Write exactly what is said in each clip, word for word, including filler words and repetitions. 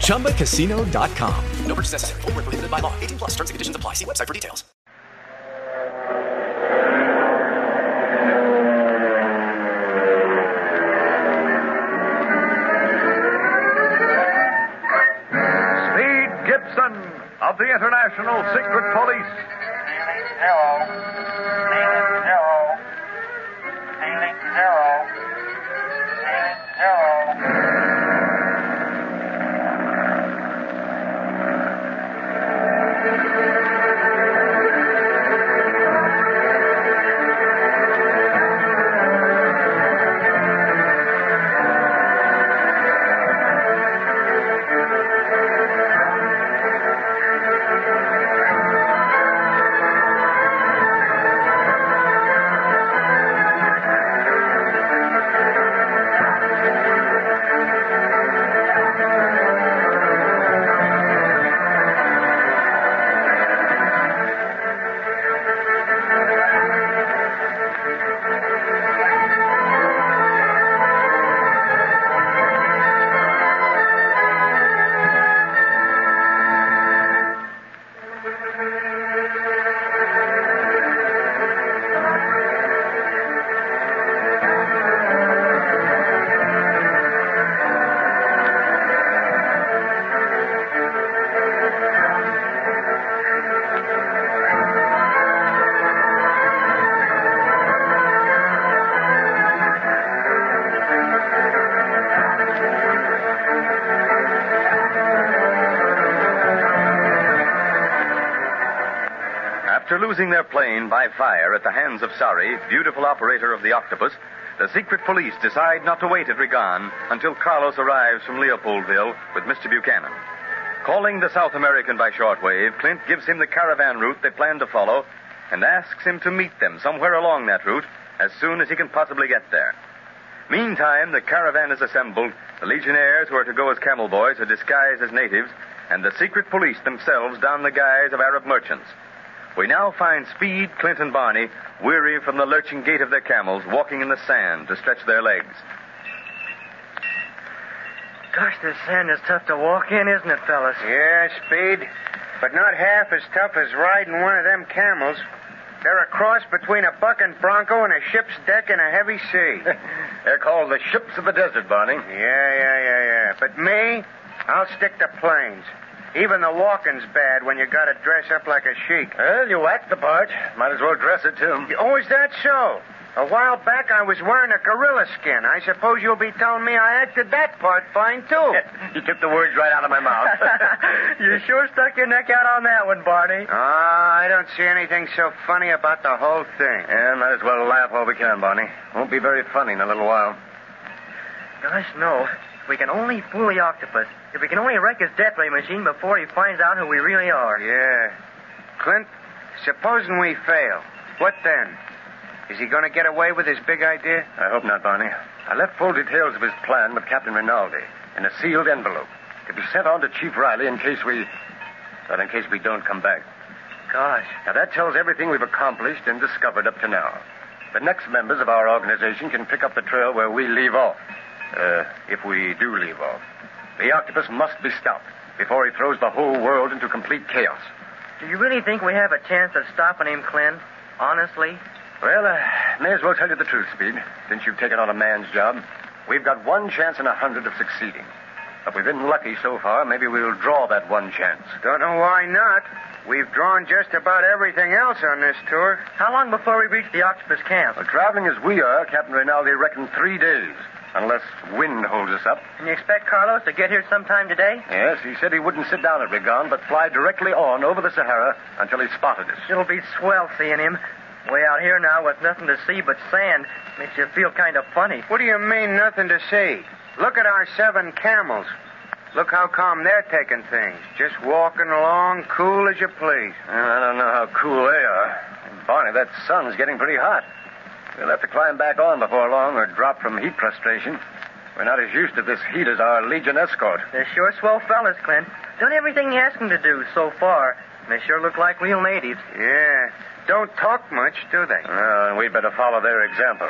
Chumba Casino dot com. No purchase necessary. Void where prohibited by law. eighteen plus terms and conditions apply. See website for details. Speed Gibson of the International Secret Police. Zero, ceiling zero, ceiling zero, ceiling zero. After losing their plane by fire at the hands of Sari, beautiful operator of the Octopus, the secret police decide not to wait at Regan until Carlos arrives from Leopoldville with Mister Buchanan. Calling the South American by shortwave, Clint gives him the caravan route they plan to follow and asks him to meet them somewhere along that route as soon as he can possibly get there. Meantime, the caravan is assembled, the legionnaires who are to go as camel boys are disguised as natives, and the secret police themselves don the guise of Arab merchants. We now find Speed, Clint, and Barney, weary from the lurching gait of their camels, walking in the sand to stretch their legs. Gosh, this sand is tough to walk in, isn't it, fellas? Yeah, Speed, but not half as tough as riding one of them camels. They're a cross between a buck and bronco and a ship's deck in a heavy sea. They're called the ships of the desert, Barney. Yeah, yeah, yeah, yeah. But me, I'll stick to planes. Even the walking's bad when you gotta dress up like a sheik. Well, you act the part. Might as well dress it, too. Oh, is that so? A while back, I was wearing a gorilla skin. I suppose you'll be telling me I acted that part fine, too. You took the words right out of my mouth. You sure stuck your neck out on that one, Barney. Ah, uh, I don't see anything so funny about the whole thing. Yeah, might as well laugh all we can, Barney. Won't be very funny in a little while. Gosh, no. We can only fool the octopus. If we can only wreck his death ray machine before he finds out who we really are. Yeah. Clint, supposing we fail, what then? Is he going to get away with his big idea? I hope not, Barney. I left full details of his plan with Captain Rinaldi in a sealed envelope to be sent on to Chief Riley in case we... Well, in case we don't come back. gosh. Now, that tells everything we've accomplished and discovered up to now. The next members of our organization can pick up the trail where we leave off. Uh, if we do leave off. The octopus must be stopped before he throws the whole world into complete chaos. Do you really think we have a chance of stopping him, Clint? Honestly? Well, uh, may as well tell you the truth, Speed. Since you've taken on a man's job, we've got one chance in a hundred of succeeding. But we've been lucky so far. Maybe we'll draw that one chance. Don't know why not. We've drawn just about everything else on this tour. How long before we reach the octopus camp? Well, traveling as we are, Captain Rinaldi reckoned three days. Unless wind holds us up. And you expect Carlos to get here sometime today? Yes, he said he wouldn't sit down at Regan, but fly directly on over the Sahara until he spotted us. It'll be swell seeing him. Way out here now with nothing to see but sand. Makes you feel kind of funny. What do you mean, nothing to see? Look at our seven camels. Look how calm they're taking things. Just walking along, cool as you please. Well, I don't know how cool they are. And Barney, that sun's getting pretty hot. We'll have to climb back on before long or drop from heat prostration. We're not as used to this heat as our Legion escort. They're sure swell fellas, Clint. Done everything you asked them to do so far. And they sure look like real natives. Yeah. Don't talk much, do they? Well, and we'd better follow their example.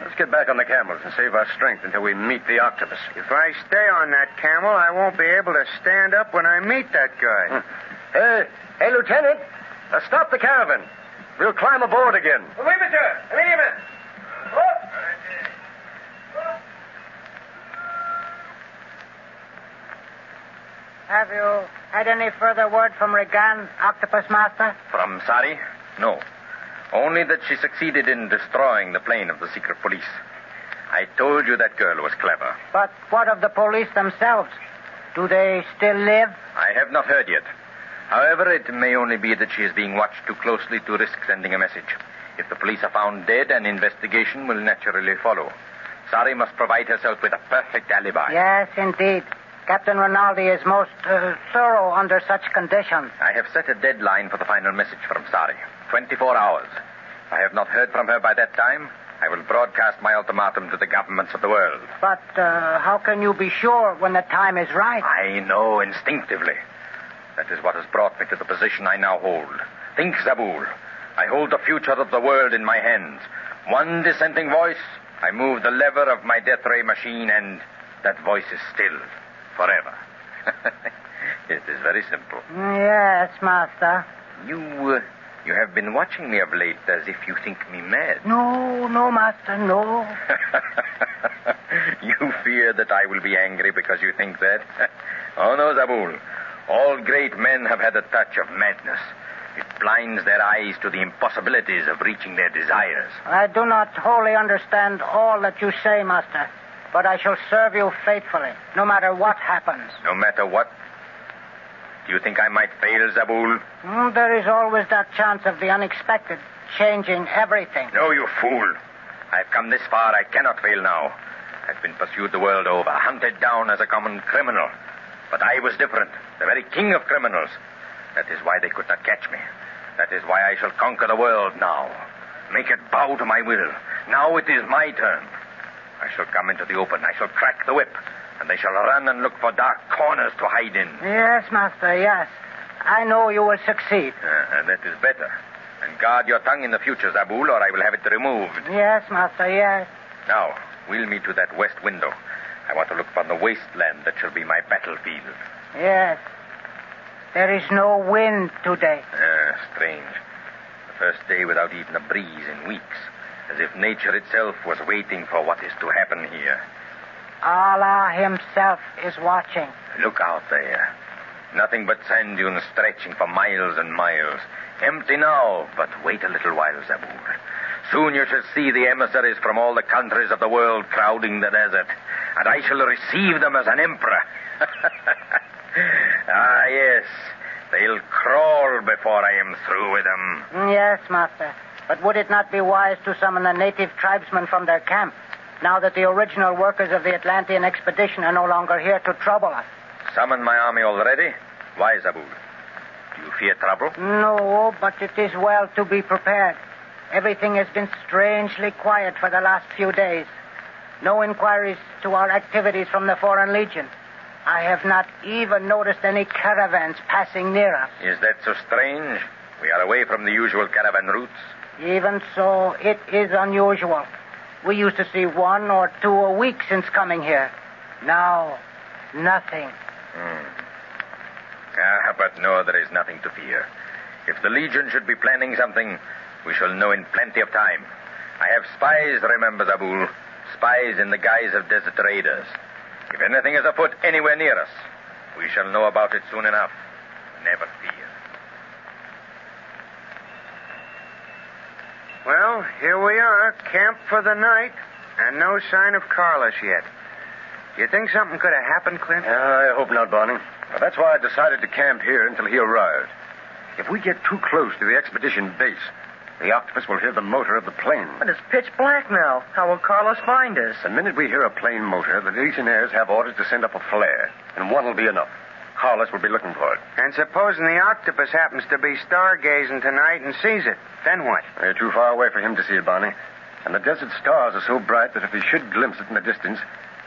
Let's get back on the camels and save our strength until we meet the octopus. If I stay on that camel, I won't be able to stand up when I meet that guy. Hey, hey, Lieutenant. Uh, stop the caravan. We'll climb aboard again. Oui, monsieur. Immediately. Have you had any further word from Regan, Octopus Master? From Sari? No. Only that she succeeded in destroying the plane of the secret police. I told you that girl was clever. But what of the police themselves? Do they still live? I have not heard yet. However, it may only be that she is being watched too closely to risk sending a message. If the police are found dead, an investigation will naturally follow. Sari must provide herself with a perfect alibi. Yes, indeed. Captain Rinaldi is most uh, thorough under such conditions. I have set a deadline for the final message from Sari. Twenty-four hours. If I have not heard from her by that time, I will broadcast my ultimatum to the governments of the world. But uh, how can you be sure when the time is right? I know instinctively. That is what has brought me to the position I now hold. Think, Zabul. I hold the future of the world in my hands. One dissenting voice, I move the lever of my death ray machine, and that voice is still forever. It is very simple. Yes, Master. You, uh, you have been watching me of late as if you think me mad. No, no, Master, no. You fear that I will be angry because you think that? Oh, no, Zabul. All great men have had a touch of madness. It blinds their eyes to the impossibilities of reaching their desires. I do not wholly understand all that you say, Master, but I shall serve you faithfully, no matter what happens. No matter what? Do you think I might fail, Zabul? Mm, there is always that chance of the unexpected changing everything. No, you fool. I've come this far. I cannot fail now. I've been pursued the world over, hunted down as a common criminal. But I was different, the very king of criminals. That is why they could not catch me. That is why I shall conquer the world now. Make it bow to my will. Now it is my turn. I shall come into the open. I shall crack the whip. And they shall run and look for dark corners to hide in. Yes, Master, yes. I know you will succeed. Uh, and that is better. And guard your tongue in the future, Zabul, or I will have it removed. Yes, Master, yes. Now, wheel me to that west window. I want to look upon the wasteland that shall be my battlefield. Yes. There is no wind today. Ah, strange. The first day without even a breeze in weeks. As if nature itself was waiting for what is to happen here. Allah himself is watching. Look out there. Nothing but sand dunes stretching for miles and miles. Empty now, but wait a little while, Zabul. Soon you shall see the emissaries from all the countries of the world crowding the desert. And I shall receive them as an emperor. Ah, yes. They'll crawl before I am through with them. Yes, Master. But would it not be wise to summon the native tribesmen from their camp, now that the original workers of the Atlantean expedition are no longer here to trouble us? Summon my army already? Why, Zabul? Do you fear trouble? No, but it is well to be prepared. Everything has been strangely quiet for the last few days. No inquiries to our activities from the Foreign Legion. I have not even noticed any caravans passing near us. Is that so strange? We are away from the usual caravan routes. Even so, it is unusual. We used to see one or two a week since coming here. Now, nothing. Hmm. Ah, but no, there is nothing to fear. If the Legion should be planning something, we shall know in plenty of time. I have spies, remember, Zabul. Spies in the guise of desert raiders. If anything is afoot anywhere near us, we shall know about it soon enough. Never fear. Well, here we are, camped for the night, and no sign of Carlos yet. Do you think something could have happened, Clint? Uh, I hope not, Barney. Well, that's why I decided to camp here until he arrived. If we get too close to the expedition base, the octopus will hear the motor of the plane. But it's pitch black now. How will Carlos find us? The minute we hear a plane motor, the legionnaires have orders to send up a flare, and one will be enough. Carlos will be looking for it. And supposing the octopus happens to be stargazing tonight and sees it, then what? We're too far away for him to see it, Barney. And the desert stars are so bright that if he should glimpse it in the distance,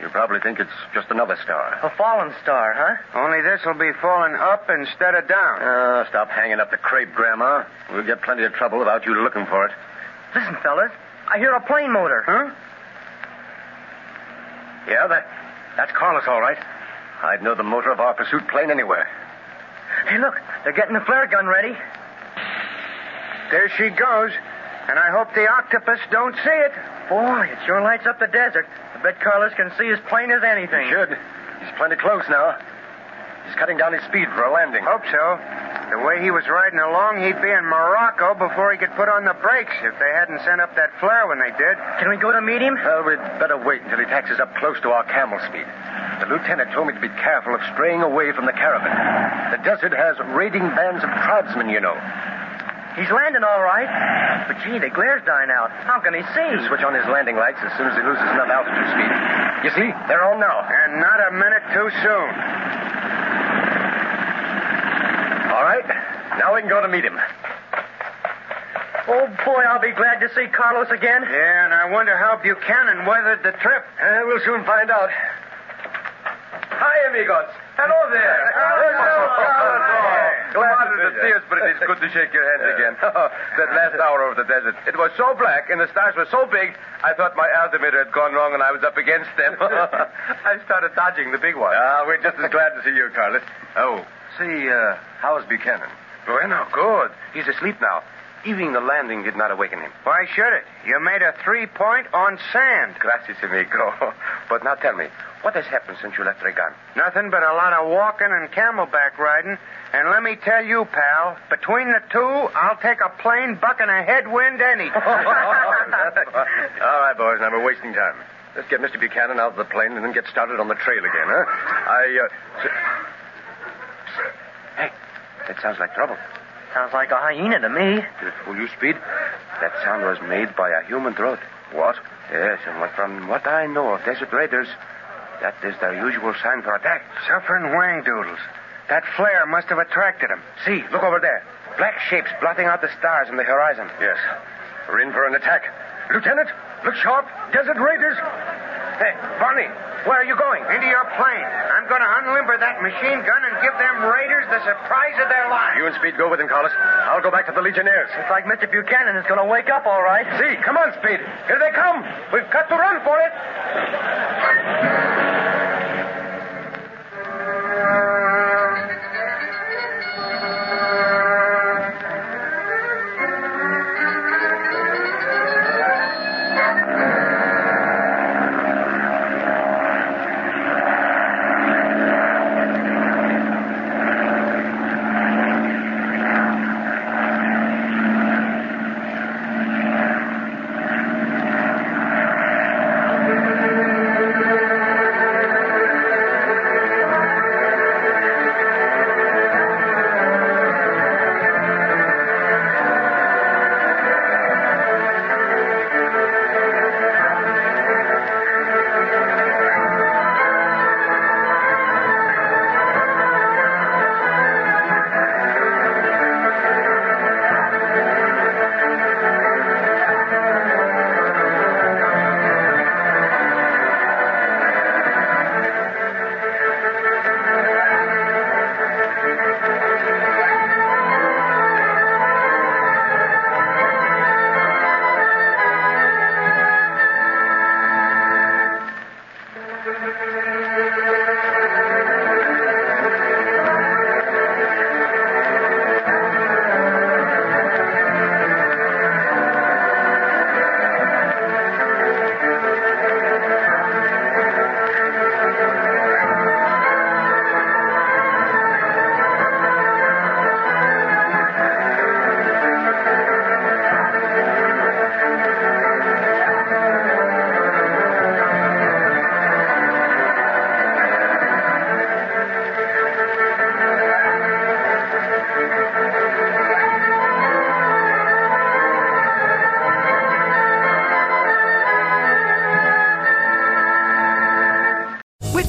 you probably think it's just another star. A fallen star, huh? Only this will be falling up instead of down. Oh, stop hanging up the crepe, Grandma. We'll get plenty of trouble without you looking for it. Listen, fellas. I hear a plane motor. Huh? Yeah, that that's Carlos, all right. I'd know the motor of our pursuit plane anywhere. Hey, look. They're getting the flare gun ready. There she goes. And I hope the octopus don't see it. Boy, it sure lights up the desert. I bet Carlos can see as plain as anything. He should. He's plenty close now. He's cutting down his speed for a landing. Hope so. The way he was riding along, he'd be in Morocco before he could put on the brakes if they hadn't sent up that flare when they did. Can we go to meet him? Well, we'd better wait until he taxes up close to our camel speed. The lieutenant told me to be careful of straying away from the caravan. The desert has raiding bands of tribesmen, you know. He's landing all right. But, gee, the glare's dying out. How can he see? He'll switch on his landing lights as soon as he loses enough altitude speed. You see? They're on now. And not a minute too soon. All right. Now we can go to meet him. Oh, boy, I'll be glad to see Carlos again. Yeah, and I wonder how Buchanan weathered the trip. Uh, we'll soon find out. Hi, amigos. Hello there. Hello, Carlos. Glad to see us, but it is good to shake your hand again. That last hour over the desert. It was so black and the stars were so big, I thought my altimeter had gone wrong and I was up against them. I started dodging the big one. Ah, uh, we're just as glad to see you, Carlos. Oh, see, uh, how's Buchanan? Bueno, good. He's asleep now. Even the landing did not awaken him. Why should it? You made a three-point on sand. Gracias, amigo. But now tell me, what has happened since you left Regan? Nothing but a lot of walking and camelback riding. And let me tell you, pal, between the two, I'll take a plane bucking a headwind any. All right, boys, now we're wasting time. Let's get Mister Buchanan out of the plane and then get started on the trail again, huh? I, uh... Hey, that sounds like trouble. Sounds like a hyena to me. Did it fool you, Speed? That sound was made by a human throat. What? Yes, and from what I know of desert raiders, that is their usual sign for attack. Suffering wang-doodles. That flare must have attracted them. See, look over there. Black shapes blotting out the stars on the horizon. Yes. We're in for an attack. Lieutenant, look sharp. Desert raiders. Hey, Barney, where are you going? Into your plane. I'm going to unlimber that machine gun and give them raiders the surprise of their lives. You and Speed go with him, Carlos. I'll go back to the Legionnaires. It's like Mister Buchanan is going to wake up all right. See, come on, Speed. Here they come. We've got to run for it.